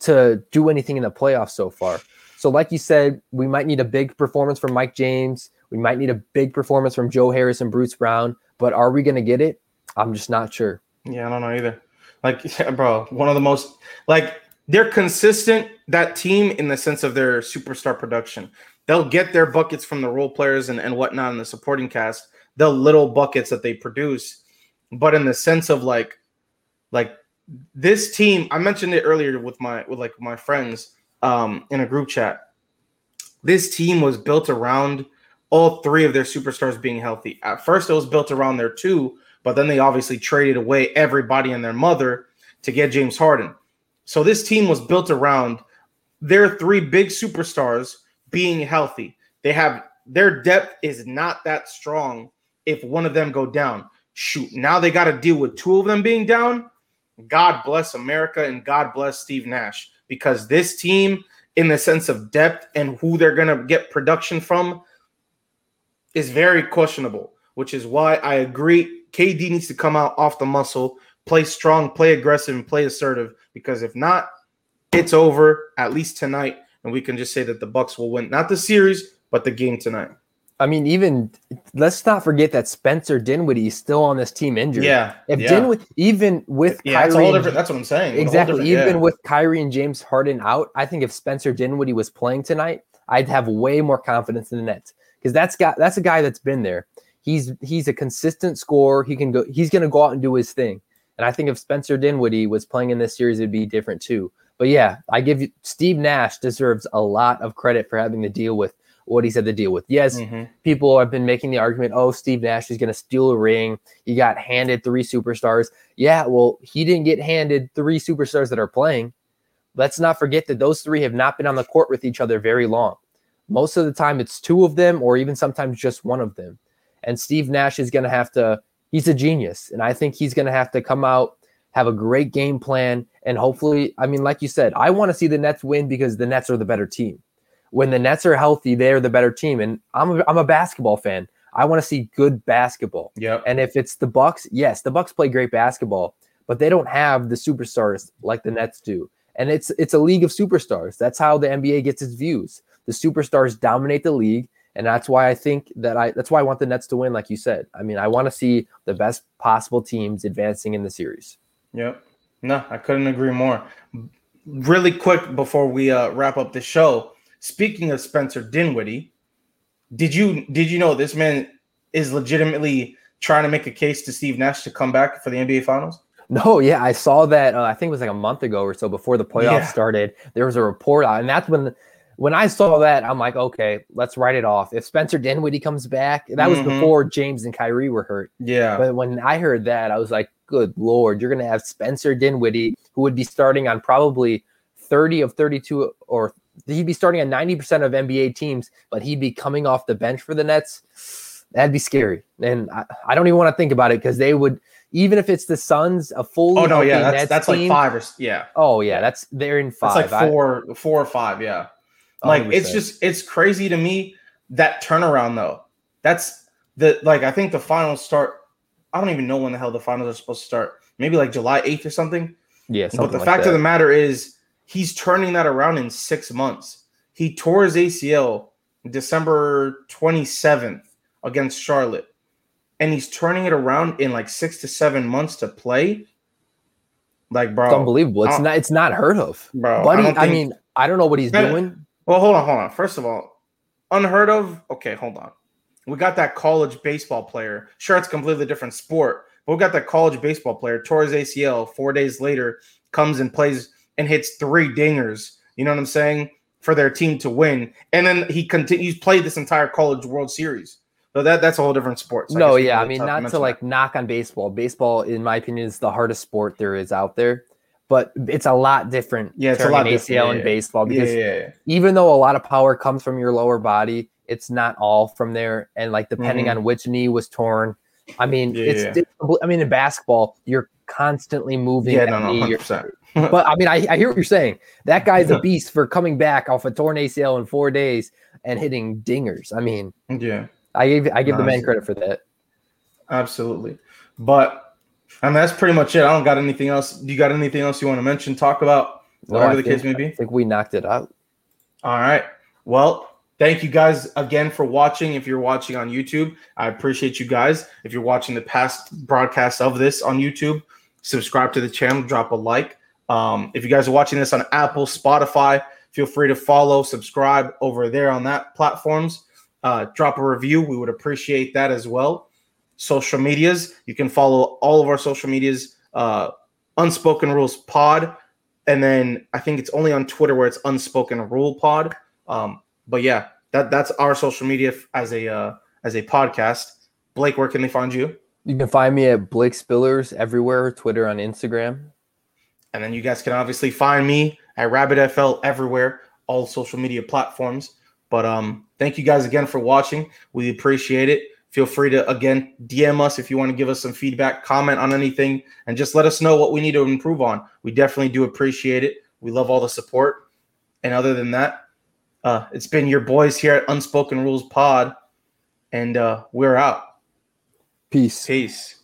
to do anything in the playoffs so far. So like you said, we might need a big performance from Mike James. We might need a big performance from Joe Harris and Bruce Brown. But are we going to get it? I'm just not sure. Yeah, I don't know either. Bro, one of the most – they're consistent, that team, in the sense of their superstar production. They'll get their buckets from the role players and whatnot in the supporting cast, the little buckets that they produce. But in the sense of this team, I mentioned it earlier with my friends in a group chat. This team was built around all three of their superstars being healthy. At first, it was built around their two, but then they obviously traded away everybody and their mother to get James Harden. So this team was built around their three big superstars being healthy. Their depth is not that strong if one of them go down. Shoot, now they got to deal with two of them being down. God bless America and God bless Steve Nash, because this team, in the sense of depth and who they're going to get production from, is very questionable, which is why I agree KD needs to come out off the muscle, play strong, play aggressive, and play assertive, because if not, it's over, at least tonight, and we can just say that the Bucks will win, not the series, but the game tonight. I mean, even let's not forget that Spencer Dinwiddie is still on this team injured. Dinwiddie, even with Kyrie, that's what I'm saying. Exactly. Even with Kyrie and James Harden out, I think if Spencer Dinwiddie was playing tonight, I'd have way more confidence in the Nets, because that's a guy that's been there. He's a consistent scorer. He's going to go out and do his thing. And I think if Spencer Dinwiddie was playing in this series, it'd be different too. But yeah, I give you Steve Nash deserves a lot of credit for having to deal with what he's had to deal with. Yes, people have been making the argument, oh, Steve Nash is going to steal a ring. He got handed three superstars. Yeah, well, he didn't get handed three superstars that are playing. Let's not forget that those three have not been on the court with each other very long. Most of the time, it's two of them or even sometimes just one of them. And Steve Nash is going to have to – he's a genius, and I think he's going to have to come out, have a great game plan, and hopefully – I mean, like you said, I want to see the Nets win because the Nets are the better team. When the Nets are healthy, they're the better team. And I'm a basketball fan. I want to see good basketball. Yep. And if it's the Bucks, yes, the Bucks play great basketball, but they don't have the superstars like the Nets do. And it's a league of superstars. That's how the NBA gets its views. The superstars dominate the league, and that's why I think that's why I want the Nets to win, like you said. I mean, I want to see the best possible teams advancing in the series. Yep. No, I couldn't agree more. Really quick before we wrap up the show, speaking of Spencer Dinwiddie, did you know this man is legitimately trying to make a case to Steve Nash to come back for the NBA Finals? No, yeah, I saw that. I think it was a month ago or so before the playoffs started. There was a report out, and that's when I saw that, I'm like, okay, let's write it off. If Spencer Dinwiddie comes back, that was before James and Kyrie were hurt. Yeah, but when I heard that, I was like, good Lord, you're gonna have Spencer Dinwiddie, who would be starting on probably 30 of 32 or. He'd be starting at 90% of NBA teams, but he'd be coming off the bench for the Nets. That'd be scary. And I don't even want to think about it, because they would, even if it's the Suns, a full Nets that's team, like five or they're in five. That's like four or five, yeah. Like 100%. It's crazy to me That turnaround, though, that's the I think the finals start. I don't even know when the hell the finals are supposed to start. Maybe like July 8th or something. Yeah. Something but the fact of the matter is he's turning that around in 6 months. He tore his ACL December 27th against Charlotte. And he's turning it around in like 6 to 7 months to play. Like, bro. It's unbelievable. It's not heard of. Bro. Buddy, I mean, I don't know what he's doing. Well, hold on. First of all, unheard of. Okay, hold on. We got that college baseball player. Sure, it's a completely different sport. But we got that college baseball player, tore his ACL, 4 days later, comes and plays and hits three dingers. You know what I'm saying? For their team to win. And then he continues play this entire college World Series. So that's a whole different sport. So no, yeah. I mean, not to knock on baseball. Baseball, in my opinion, is the hardest sport there is out there. But it's a lot different. Yeah, it's a lot different. ACL in baseball. Because even though a lot of power comes from your lower body, it's not all from there. And like depending on which knee was torn, I mean, in basketball, you're constantly moving. Yeah, no, 100%. But I mean, I hear what you're saying. That guy's a beast for coming back off a torn ACL in 4 days and hitting dingers. I mean, I give the man credit for that. Absolutely. But I mean, that's pretty much it. I don't got anything else. You got anything else you want to mention, talk about, whatever the case may be? I think we knocked it out. All right. Well, thank you guys again for watching. If you're watching on YouTube, I appreciate you guys. If you're watching the past broadcasts of this on YouTube, subscribe to the channel, drop a like. If you guys are watching this on Apple, Spotify, feel free to follow, subscribe over there on that platforms. Drop a review. We would appreciate that as well. Social medias. You can follow all of our social medias, Unspoken Rules Pod. And then I think it's only on Twitter where it's Unspoken Rule Pod. But yeah, that's our social media as a podcast. Blake, where can they find you? You can find me at Blake Spillers everywhere, Twitter, on Instagram. And then you guys can obviously find me at RabbitFL everywhere, all social media platforms. But thank you guys again for watching. We appreciate it. Feel free to, again, DM us if you want to give us some feedback, comment on anything, and just let us know what we need to improve on. We definitely do appreciate it. We love all the support. And other than that, it's been your boys here at Unspoken Rules Pod, and we're out. Peace.